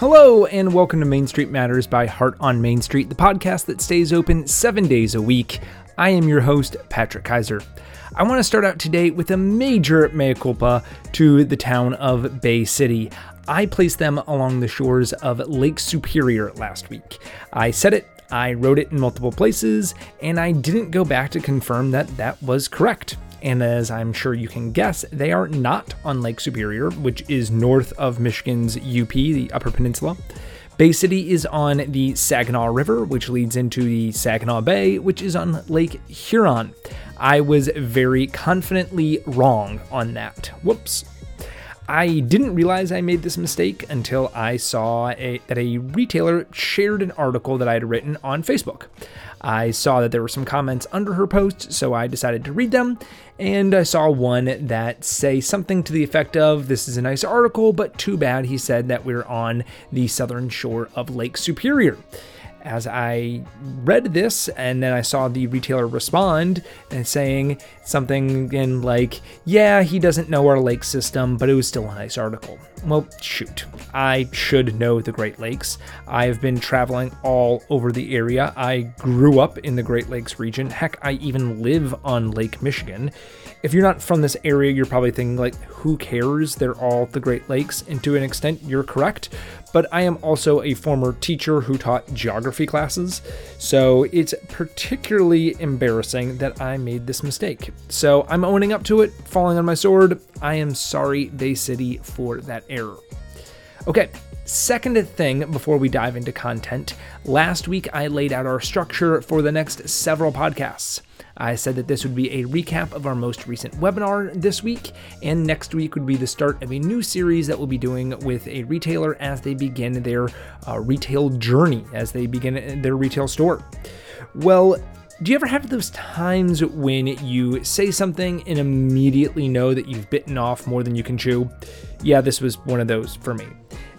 Hello, and welcome to Main Street Matters by Heart on Main Street, the podcast that stays open 7 days a week. I am your host, Patrick Kaiser. I want to start out today with a major mea culpa to the town of Bay City. I placed them along the shores of Lake Superior last week. I said it, I wrote it in multiple places, and I didn't go back to confirm that that was correct. And as I'm sure you can guess, they are not on Lake Superior, which is north of Michigan's UP, the Upper Peninsula. Bay City is on the Saginaw River, which leads into the Saginaw Bay, which is on Lake Huron. I was very confidently wrong on that. Whoops. I didn't realize I made this mistake until I saw that a retailer shared an article that I had written on Facebook. I saw that there were some comments under her post, so I decided to read them, and I saw one that say something to the effect of, "This is a nice article, but too bad he said that we're on the southern shore of Lake Superior." As I read this, and then I saw the retailer respond and saying something in like, "Yeah, he doesn't know our lake system, but it was still a nice article." Well, shoot. I should know the Great Lakes. I've been traveling all over the area. I grew up in the Great Lakes region. Heck, I even live on Lake Michigan. If you're not from this area, you're probably thinking like, who cares? They're all the Great Lakes. And to an extent, you're correct. But I am also a former teacher who taught geography classes, so it's particularly embarrassing that I made this mistake. So I'm owning up to it, falling on my sword. I am sorry, Bay City, for that error. Okay, second thing before we dive into content. Last week, I laid out our structure for the next several podcasts. I said that this would be a recap of our most recent webinar this week, and next week would be the start of a new series that we'll be doing with a retailer as they begin their retail journey, as they begin their retail store. Well, do you ever have those times when you say something and immediately know that you've bitten off more than you can chew? Yeah, this was one of those for me.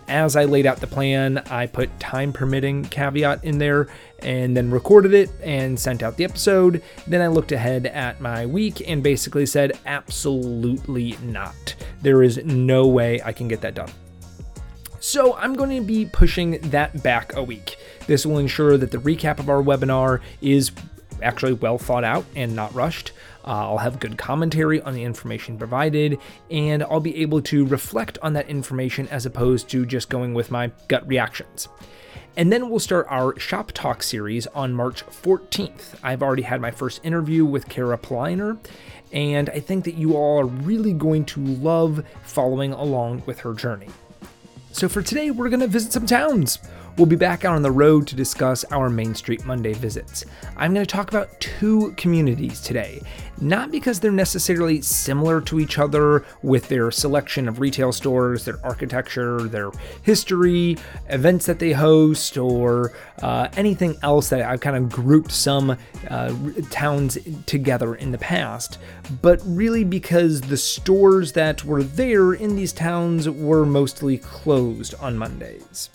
As I laid out the plan, I put time permitting caveat in there and then recorded it and sent out the episode. Then I looked ahead at my week and basically said, absolutely not. There is no way I can get that done. So I'm going to be pushing that back a week. This will ensure that the recap of our webinar is actually well thought out and not rushed. I'll have good commentary on the information provided, and I'll be able to reflect on that information as opposed to just going with my gut reactions. And then we'll start our Shop Talk series on March 14th. I've already had my first interview with Kara Pleiner, and I think that you all are really going to love following along with her journey. So for today, we're going to visit some towns. We'll be back out on the road to discuss our Main Street Monday visits. I'm going to talk about two communities today, not because they're necessarily similar to each other with their selection of retail stores, their architecture, their history, events that they host, or anything else that I've kind of grouped some towns together in the past, but really because the stores that were there in these towns were mostly closed on Mondays.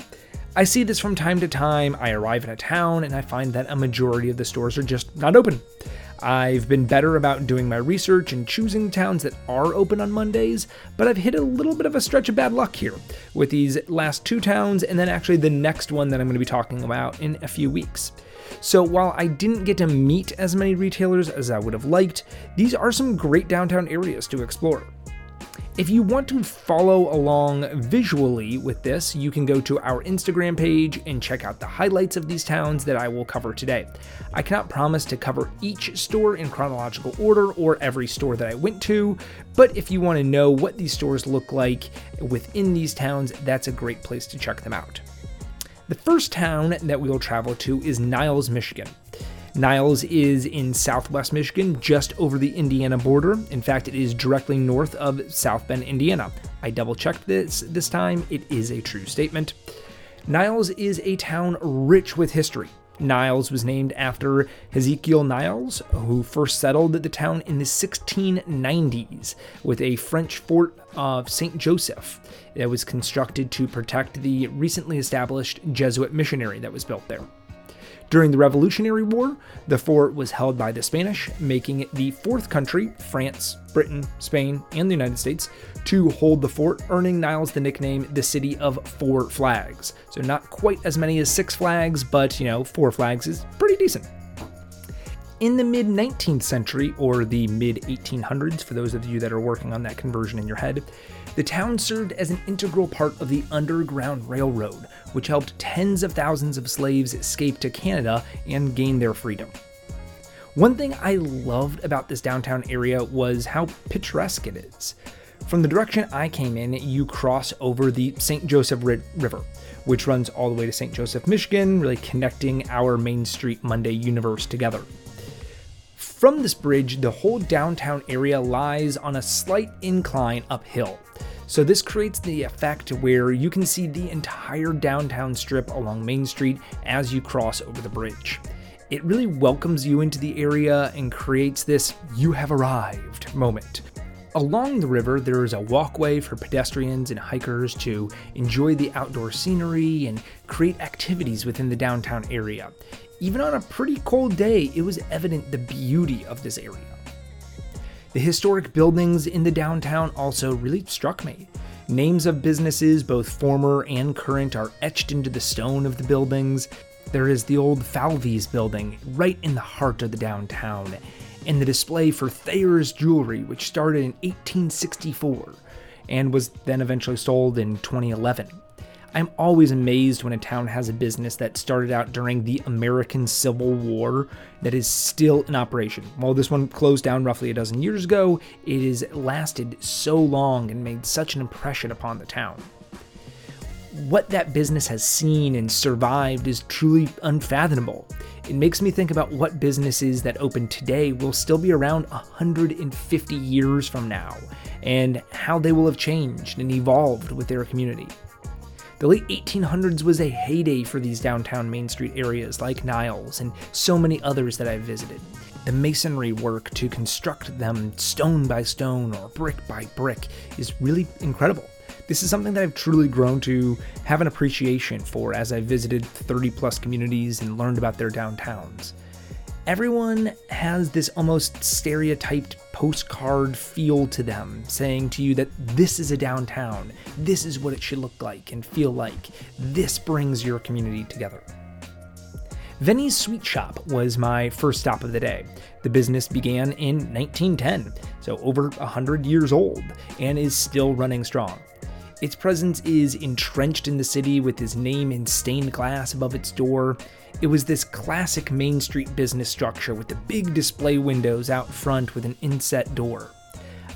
I see this from time to time. I arrive in a town and I find that a majority of the stores are just not open. I've been better about doing my research and choosing towns that are open on Mondays, but I've hit a little bit of a stretch of bad luck here with these last two towns and then actually the next one that I'm going to be talking about in a few weeks. So while I didn't get to meet as many retailers as I would have liked, these are some great downtown areas to explore. If you want to follow along visually with this, you can go to our Instagram page and check out the highlights of these towns that I will cover today. I cannot promise to cover each store in chronological order or every store that I went to, but if you want to know what these stores look like within these towns, that's a great place to check them out. The first town that we will travel to is Niles, Michigan. Niles is in southwest Michigan, just over the Indiana border. In fact, it is directly north of South Bend, Indiana. I double-checked this time. It is a true statement. Niles is a town rich with history. Niles was named after Ezekiel Niles, who first settled the town in the 1690s with a French fort of St. Joseph that was constructed to protect the recently established Jesuit missionary that was built there. During the Revolutionary War, the fort was held by the Spanish, making it the fourth country, France, Britain, Spain, and the United States, to hold the fort, earning Niles the nickname the City of Four Flags. So not quite as many as Six Flags, but, you know, Four Flags is pretty decent. In the mid-19th century, or the mid-1800s, for those of you that are working on that conversion in your head, the town served as an integral part of the Underground Railroad, which helped tens of thousands of slaves escape to Canada and gain their freedom. One thing I loved about this downtown area was how picturesque it is. From the direction I came in, you cross over the St. Joseph River, which runs all the way to St. Joseph, Michigan, really connecting our Main Street Monday universe together. From this bridge, the whole downtown area lies on a slight incline uphill. So this creates the effect where you can see the entire downtown strip along Main Street as you cross over the bridge. It really welcomes you into the area and creates this "you have arrived" moment. Along the river, there is a walkway for pedestrians and hikers to enjoy the outdoor scenery and create activities within the downtown area. Even on a pretty cold day, it was evident the beauty of this area. The historic buildings in the downtown also really struck me. Names of businesses, both former and current, are etched into the stone of the buildings. There is the old Falvey's building right in the heart of the downtown, and the display for Thayer's Jewelry, which started in 1864 and was then eventually sold in 2011. I'm always amazed when a town has a business that started out during the American Civil War that is still in operation. While this one closed down roughly a dozen years ago, it has lasted so long and made such an impression upon the town. What that business has seen and survived is truly unfathomable. It makes me think about what businesses that open today will still be around 150 years from now, and how they will have changed and evolved with their community. The late 1800s was a heyday for these downtown Main Street areas like Niles and so many others that I've visited. The masonry work to construct them stone by stone or brick by brick is really incredible. This is something that I've truly grown to have an appreciation for as I visited 30 plus communities and learned about their downtowns. Everyone has this almost stereotyped postcard feel to them, saying to you that this is a downtown, this is what it should look like and feel like, this brings your community together. Vinny's Sweet Shop was my first stop of the day. The business began in 1910, so over 100 years old, and is still running strong. Its presence is entrenched in the city with his name in stained glass above its door. It was this classic Main Street business structure with the big display windows out front with an inset door.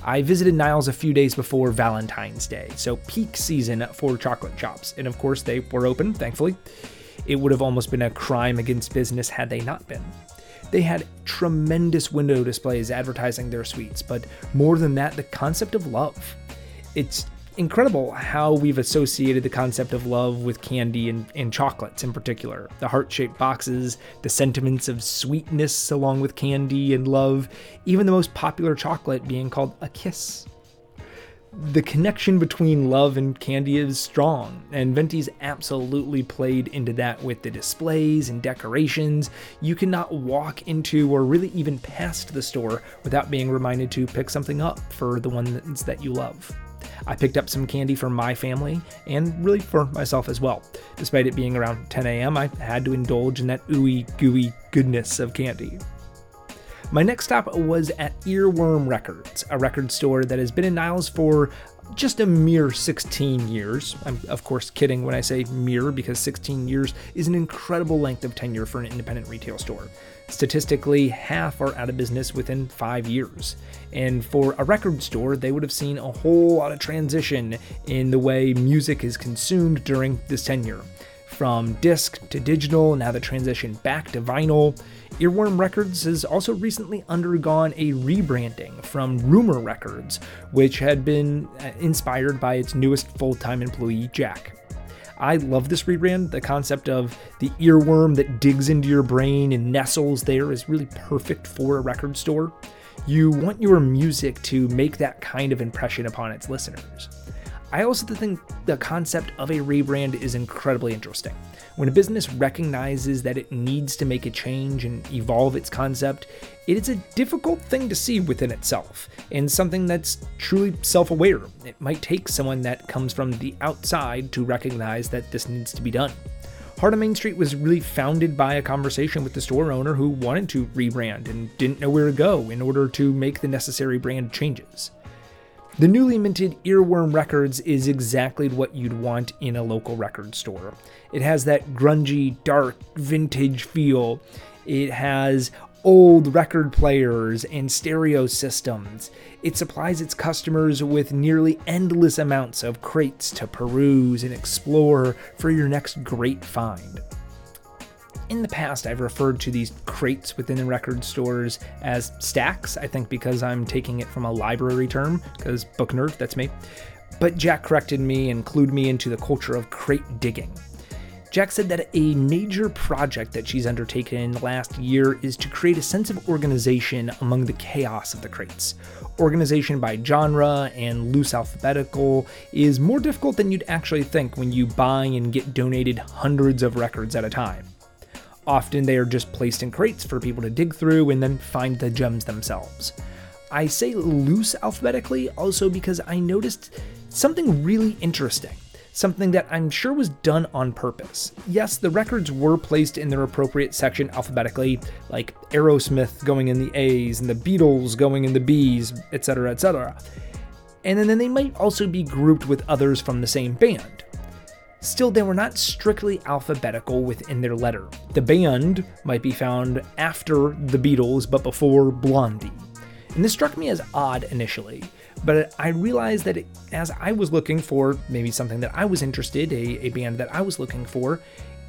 I visited Niles a few days before Valentine's Day, so peak season for chocolate shops, and of course they were open, thankfully. It would have almost been a crime against business had they not been. They had tremendous window displays advertising their sweets, but more than that, the concept of love. It's incredible how we've associated the concept of love with candy and chocolates in particular. The heart-shaped boxes, the sentiments of sweetness along with candy and love, even the most popular chocolate being called a kiss. The connection between love and candy is strong, and Venti's absolutely played into that with the displays and decorations. You cannot walk into or really even past the store without being reminded to pick something up for the ones that you love. I picked up some candy for my family, and really for myself as well. Despite it being around 10 a.m., I had to indulge in that ooey gooey goodness of candy. My next stop was at Earworm Records, a record store that has been in Niles for just a mere 16 years. I'm of course kidding when I say mere, because 16 years is an incredible length of tenure for an independent retail store. Statistically, half are out of business within 5 years. And for a record store, they would have seen a whole lot of transition in the way music is consumed during this tenure. From disc to digital, now the transition back to vinyl. Earworm Records has also recently undergone a rebranding from Rumor Records, which had been inspired by its newest full-time employee, Jack. I love this rebrand. The concept of the earworm that digs into your brain and nestles there is really perfect for a record store. You want your music to make that kind of impression upon its listeners. I also think the concept of a rebrand is incredibly interesting. When a business recognizes that it needs to make a change and evolve its concept, it is a difficult thing to see within itself, and something that's truly self-aware. It might take someone that comes from the outside to recognize that this needs to be done. Heart on Main Street was really founded by a conversation with the store owner who wanted to rebrand and didn't know where to go in order to make the necessary brand changes. The newly minted Earworm Records is exactly what you'd want in a local record store. It has that grungy, dark, vintage feel. It has old record players and stereo systems. It supplies its customers with nearly endless amounts of crates to peruse and explore for your next great find. In the past, I've referred to these crates within the record stores as stacks, I think because I'm taking it from a library term, because book nerd, that's me. But Jack corrected me and clued me into the culture of crate digging. Jack said that a major project that she's undertaken in the last year is to create a sense of organization among the chaos of the crates. Organization by genre and loose alphabetical is more difficult than you'd actually think when you buy and get donated hundreds of records at a time. Often they are just placed in crates for people to dig through and then find the gems themselves. I say loose alphabetically also because I noticed something really interesting, something that I'm sure was done on purpose. Yes, the records were placed in their appropriate section alphabetically, like Aerosmith going in the A's and the Beatles going in the B's, etc., etc. And then they might also be grouped with others from the same band. Still, they were not strictly alphabetical within their letter. The band might be found after the Beatles, but before Blondie. And this struck me as odd initially, but I realized that as I was looking for maybe something that I was interested, a band that I was looking for,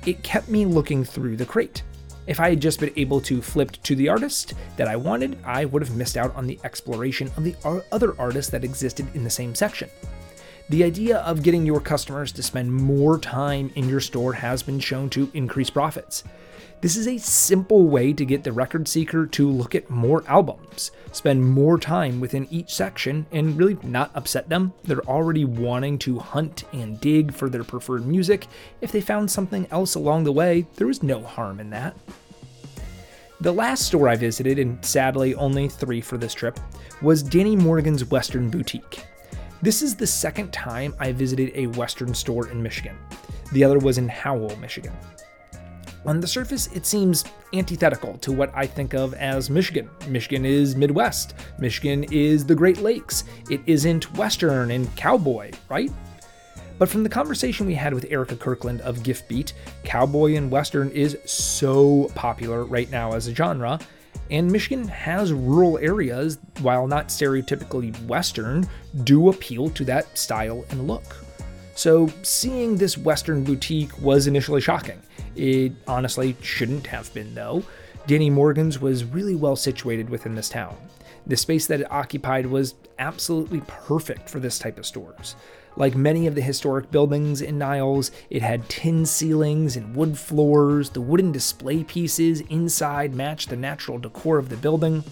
it kept me looking through the crate. If I had just been able to flip to the artist that I wanted, I would have missed out on the exploration of the other artists that existed in the same section. The idea of getting your customers to spend more time in your store has been shown to increase profits. This is a simple way to get the record seeker to look at more albums, spend more time within each section, and really not upset them. They're already wanting to hunt and dig for their preferred music. If they found something else along the way, there was no harm in that. The last store I visited, and sadly only three for this trip, was Danny Morgan's Western Boutique. This is the second time I visited a Western store in Michigan. The other was in Howell, Michigan. On the surface, it seems antithetical to what I think of as Michigan. Michigan is Midwest. Michigan is the Great Lakes. It isn't Western and cowboy, right? But from the conversation we had with Erica Kirkland of Gift Beat, cowboy and Western is so popular right now as a genre. And Michigan has rural areas, while not stereotypically Western, do appeal to that style and look. So seeing this Western Boutique was initially shocking. It honestly shouldn't have been, though. Danny Morgan's was really well situated within this town. The space that it occupied was absolutely perfect for this type of stores. Like many of the historic buildings in Niles, it had tin ceilings and wood floors. The wooden display pieces inside matched the natural decor of the building.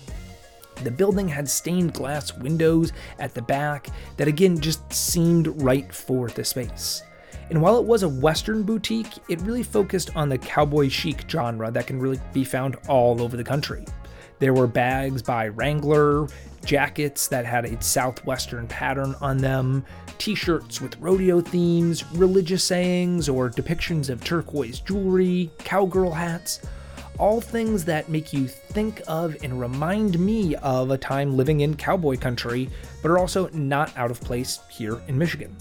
The building had stained glass windows at the back that again just seemed right for the space. And while it was a Western boutique, it really focused on the cowboy chic genre that can really be found all over the country. There were bags by Wrangler, jackets that had a southwestern pattern on them, t-shirts with rodeo themes, religious sayings, or depictions of turquoise jewelry, cowgirl hats, all things that make you think of and remind me of a time living in cowboy country, but are also not out of place here in Michigan.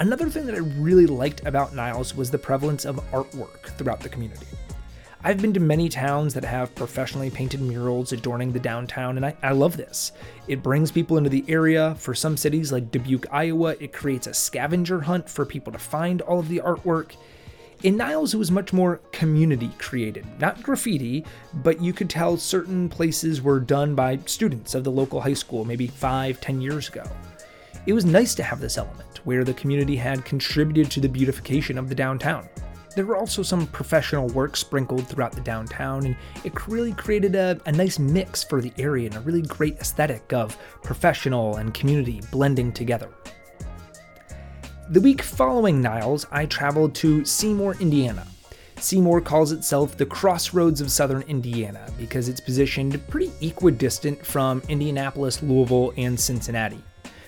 Another thing that I really liked about Niles was the prevalence of artwork throughout the community. I've been to many towns that have professionally painted murals adorning the downtown, and I love this. It brings people into the area. For some cities like Dubuque, Iowa, it creates a scavenger hunt for people to find all of the artwork. In Niles, it was much more community created, not graffiti, but you could tell certain places were done by students of the local high school maybe 5-10 years ago. It was nice to have this element where the community had contributed to the beautification of the downtown. There were also some professional work sprinkled throughout the downtown, and it really created a nice mix for the area and a really great aesthetic of professional and community blending together. The week following Niles, I traveled to Seymour, Indiana. Seymour calls itself the Crossroads of Southern Indiana because it's positioned pretty equidistant from Indianapolis, Louisville, and Cincinnati.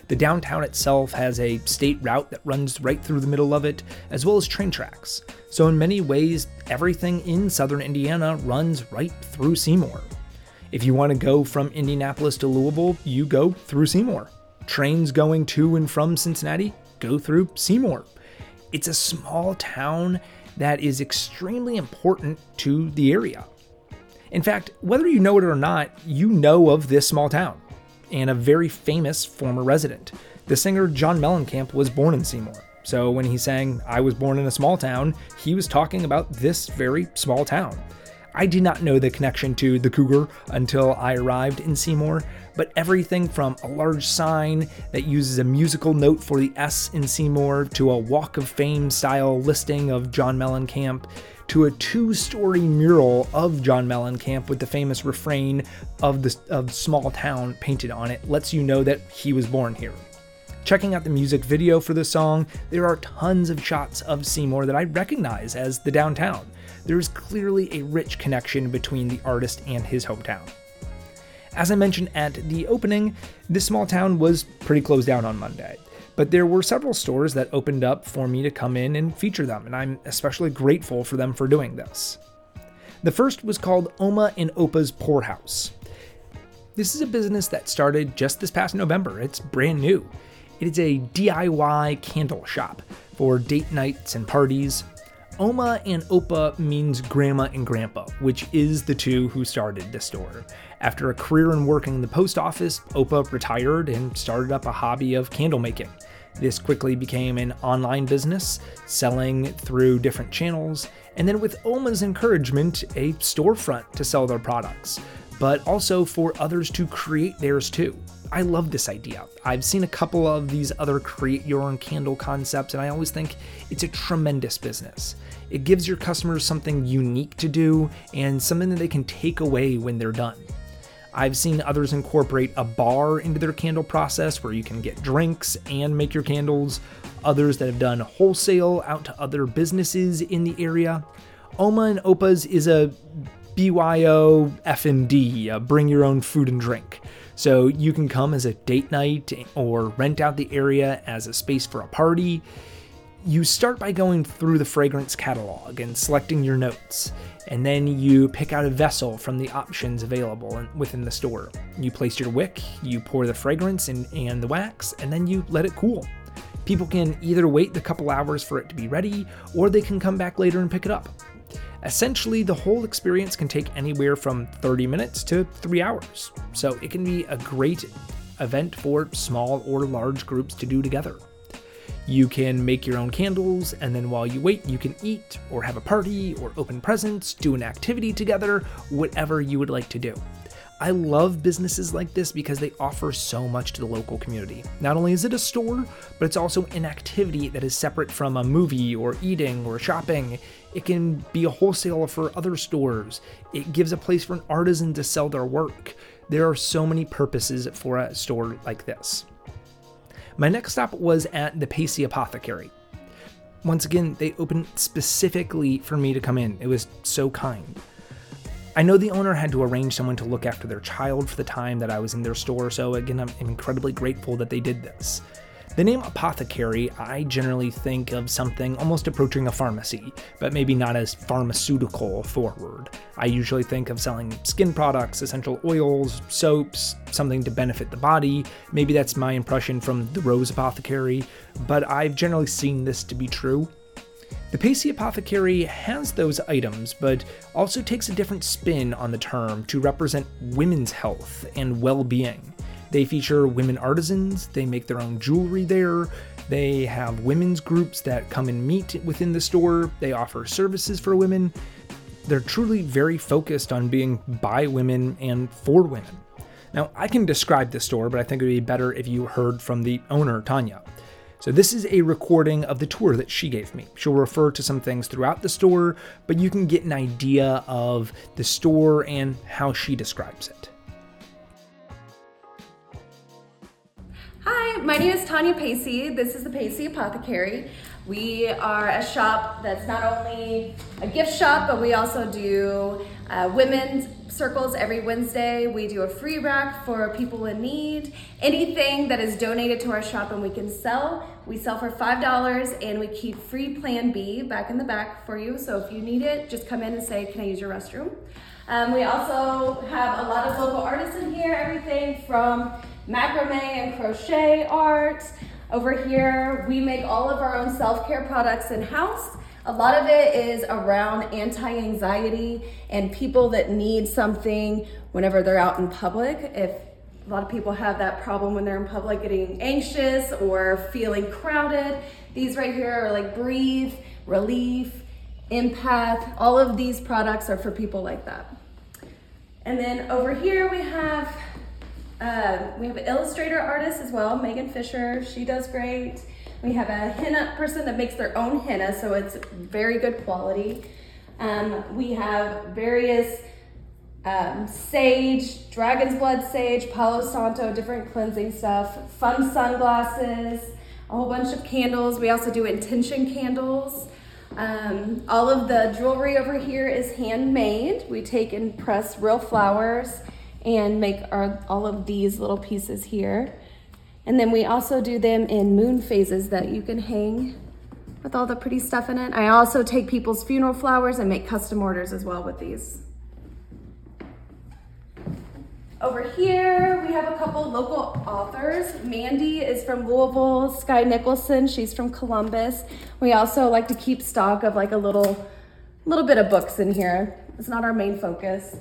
The downtown itself has a state route that runs right through the middle of it, as well as train tracks. So in many ways, everything in southern Indiana runs right through Seymour. If you want to go from Indianapolis to Louisville, you go through Seymour. Trains going to and from Cincinnati go through Seymour. It's a small town that is extremely important to the area. In fact, whether you know it or not, you know of this small town and a very famous former resident. The singer John Mellencamp was born in Seymour, so when he sang, "I was born in a small town," he was talking about this very small town. I did not know the connection to the Cougar until I arrived in Seymour, but everything from a large sign that uses a musical note for the S in Seymour to a Walk of Fame style listing of John Mellencamp to a two-story mural of John Mellencamp with the famous refrain of small town painted on it lets you know that he was born here. Checking out the music video for the song, there are tons of shots of Seymour that I recognize as the downtown. There is clearly a rich connection between the artist and his hometown. As I mentioned at the opening, this small town was pretty closed down on Monday, but there were several stores that opened up for me to come in and feature them, and I'm especially grateful for them for doing this. The first was called Oma and Opa's Poorhouse. This is a business that started just this past November. It's brand new. It is a DIY candle shop for date nights and parties. Oma and Opa means grandma and grandpa, which is the two who started the store. After a career in working in the post office, Opa retired and started up a hobby of candle making. This quickly became an online business, selling through different channels, and then with Oma's encouragement, a storefront to sell their products, but also for others to create theirs too. I love this idea. I've seen a couple of these other create your own candle concepts, and I always think it's a tremendous business. It gives your customers something unique to do and something that they can take away when they're done. I've seen others incorporate a bar into their candle process where you can get drinks and make your candles. Others that have done wholesale out to other businesses in the area. Oma and Opa's is a BYO F&D, bring your own food and drink. So you can come as a date night or rent out the area as a space for a party. You start by going through the fragrance catalog and selecting your notes, and then you pick out a vessel from the options available within the store. You place your wick, you pour the fragrance and the wax, and then you let it cool. People can either wait the couple hours for it to be ready, or they can come back later and pick it up. Essentially, the whole experience can take anywhere from 30 minutes to 3 hours, so it can be a great event for small or large groups to do together. You can make your own candles, and then while you wait, you can eat or have a party or open presents, do an activity together, whatever you would like to do. I love businesses like this because they offer so much to the local community. Not only is it a store, but it's also an activity that is separate from a movie or eating or shopping. It can be a wholesaler for other stores. It gives a place for an artisan to sell their work. There are so many purposes for a store like this. My next stop was at the Pacey Apothecary. Once again, they opened specifically for me to come in. It was so kind. I know the owner had to arrange someone to look after their child for the time that I was in their store, so again, I'm incredibly grateful that they did this. The name apothecary, I generally think of something almost approaching a pharmacy, but maybe not as pharmaceutical forward. I usually think of selling skin products, essential oils, soaps, something to benefit the body. Maybe that's my impression from the Rose Apothecary, but I've generally seen this to be true. The Pacey Apothecary has those items, but also takes a different spin on the term to represent women's health and well-being. They feature women artisans, they make their own jewelry there, they have women's groups that come and meet within the store, they offer services for women. They're truly very focused on being by women and for women. Now, I can describe the store, but I think it would be better if you heard from the owner, Tanya. So this is a recording of the tour that she gave me. She'll refer to some things throughout the store, but you can get an idea of the store and how she describes it. Hi, my name is Tanya Pacey. This is the Pacey Apothecary. We are a shop that's not only a gift shop, but we also do women's circles every Wednesday. We do a free rack for people in need. Anything that is donated to our shop and we can sell, we sell for $5, and we keep free Plan B back in the back for you. So if you need it, just come in and say, can I use your restroom? We also have a lot of local artists in here, everything from macrame and crochet art. Over here, we make all of our own self-care products in-house. A lot of it is around anti-anxiety and people that need something whenever they're out in public. If a lot of people have that problem when they're in public, getting anxious or feeling crowded. These right here are like Breathe, Relief, Empath. All of these products are for people like that. And then over here we have an illustrator artist as well, Megan Fisher. She does great. We have a henna person that makes their own henna, so it's very good quality. We have various sage, dragon's blood sage, Palo Santo, different cleansing stuff, fun sunglasses, a whole bunch of candles. We also do intention candles. All of the jewelry over here is handmade. We take and press real flowers and make all of these little pieces here. And then we also do them in moon phases that you can hang with all the pretty stuff in it. I also take people's funeral flowers and make custom orders as well with these. Over here, we have a couple local authors. Mandy is from Louisville, Sky Nicholson, she's from Columbus. We also like to keep stock of like a little bit of books in here. It's not our main focus.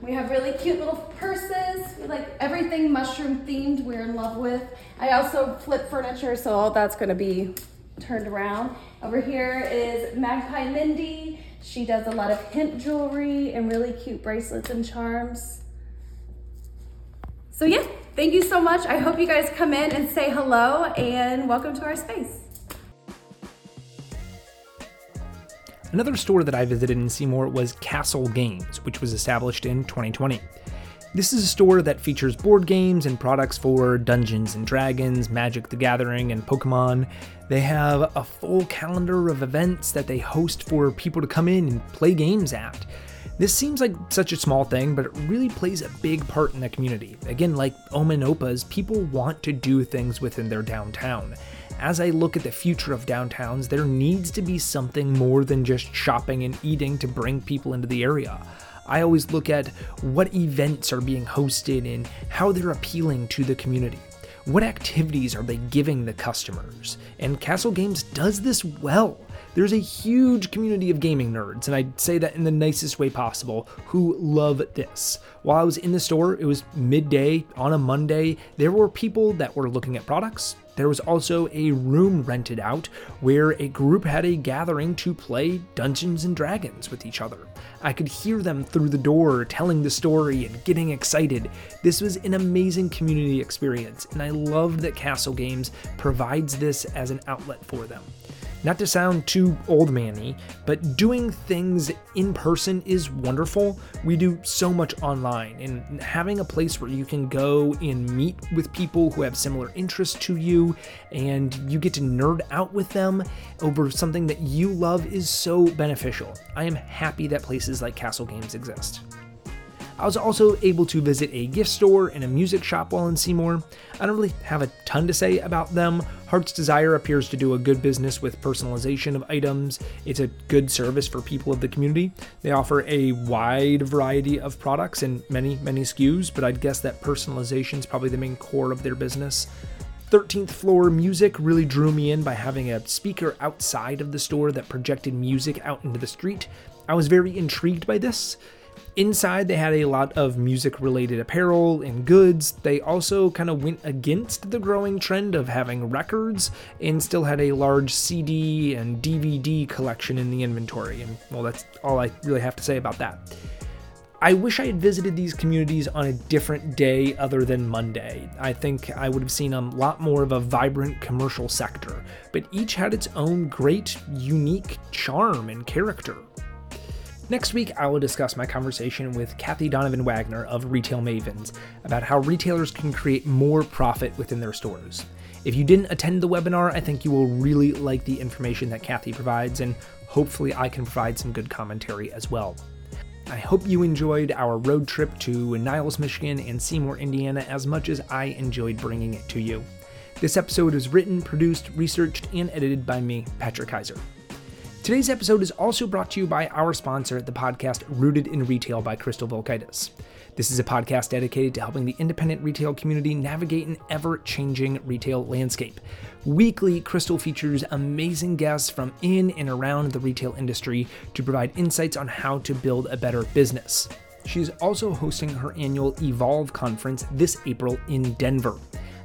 We have really cute little purses. We like everything mushroom themed, we're in love with. I also flip furniture, so all that's gonna be turned around. Over here is Magpie Mindy. She does a lot of hemp jewelry and really cute bracelets and charms. So yeah, thank you so much. I hope you guys come in and say hello and welcome to our space. Another store that I visited in Seymour was Castle Games, which was established in 2020. This is a store that features board games and products for Dungeons & Dragons, Magic the Gathering, and Pokemon. They have a full calendar of events that they host for people to come in and play games at. This seems like such a small thing, but it really plays a big part in the community. Again, like Omenopa's, people want to do things within their downtown. As I look at the future of downtowns, there needs to be something more than just shopping and eating to bring people into the area. I always look at what events are being hosted and how they're appealing to the community. What activities are they giving the customers? And Castle Games does this well. There's a huge community of gaming nerds, and I'd say that in the nicest way possible, who love this. While I was in the store, it was midday on a Monday. There were people that were looking at products. There was also a room rented out where a group had a gathering to play Dungeons and Dragons with each other. I could hear them through the door telling the story and getting excited. This was an amazing community experience, and I loved that Castle Games provides this as an outlet for them. Not to sound too old man-y, but doing things in person is wonderful. We do so much online, and having a place where you can go and meet with people who have similar interests to you, and you get to nerd out with them over something that you love is so beneficial. I am happy that places like Castle Games exist. I was also able to visit a gift store and a music shop while in Seymour. I don't really have a ton to say about them. Heart's Desire appears to do a good business with personalization of items. It's a good service for people of the community. They offer a wide variety of products and many, many SKUs, but I'd guess that personalization is probably the main core of their business. 13th Floor Music really drew me in by having a speaker outside of the store that projected music out into the street. I was very intrigued by this. Inside, they had a lot of music-related apparel and goods. They also kind of went against the growing trend of having records and still had a large CD and DVD collection in the inventory. And, well, that's all I really have to say about that. I wish I had visited these communities on a different day other than Monday. I think I would have seen a lot more of a vibrant commercial sector, but each had its own great, unique charm and character. Next week, I will discuss my conversation with Kathy Donovan Wagner of Retail Mavens about how retailers can create more profit within their stores. If you didn't attend the webinar, I think you will really like the information that Kathy provides, and hopefully I can provide some good commentary as well. I hope you enjoyed our road trip to Niles, Michigan and Seymour, Indiana as much as I enjoyed bringing it to you. This episode is written, produced, researched, and edited by me, Patrick Kaiser. Today's episode is also brought to you by our sponsor at the podcast Rooted in Retail by Crystal Volkaitis. This is a podcast dedicated to helping the independent retail community navigate an ever-changing retail landscape. Weekly, Crystal features amazing guests from in and around the retail industry to provide insights on how to build a better business. She's also hosting her annual Evolve conference this April in Denver.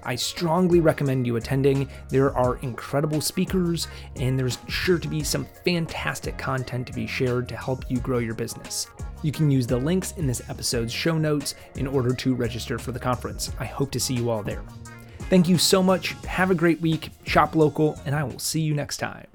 I strongly recommend you attending. There are incredible speakers, and there's sure to be some fantastic content to be shared to help you grow your business. You can use the links in this episode's show notes in order to register for the conference. I hope to see you all there. Thank you so much. Have a great week. Shop local, and I will see you next time.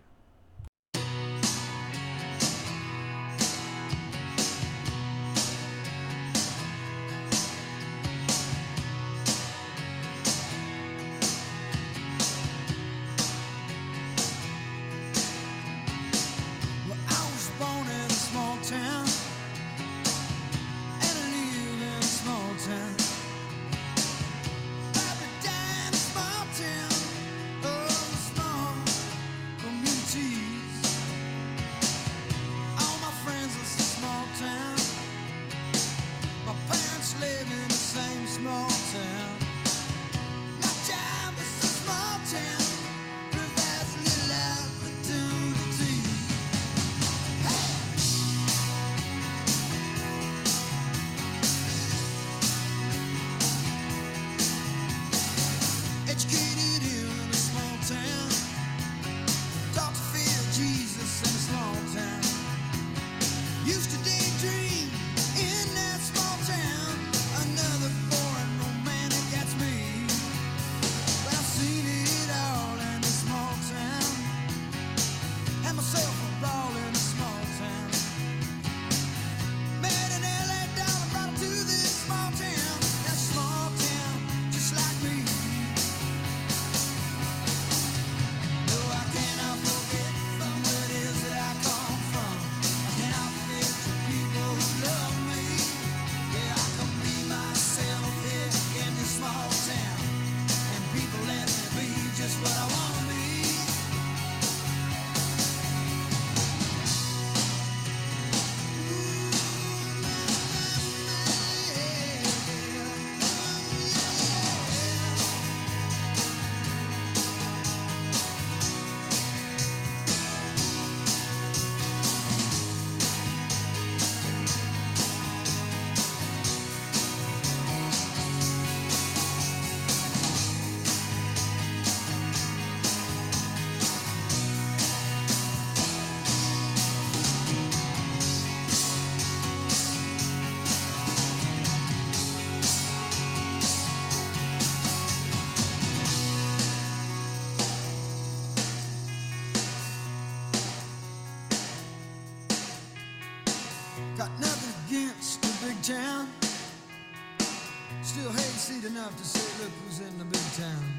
Enough to say, look who's in the big town.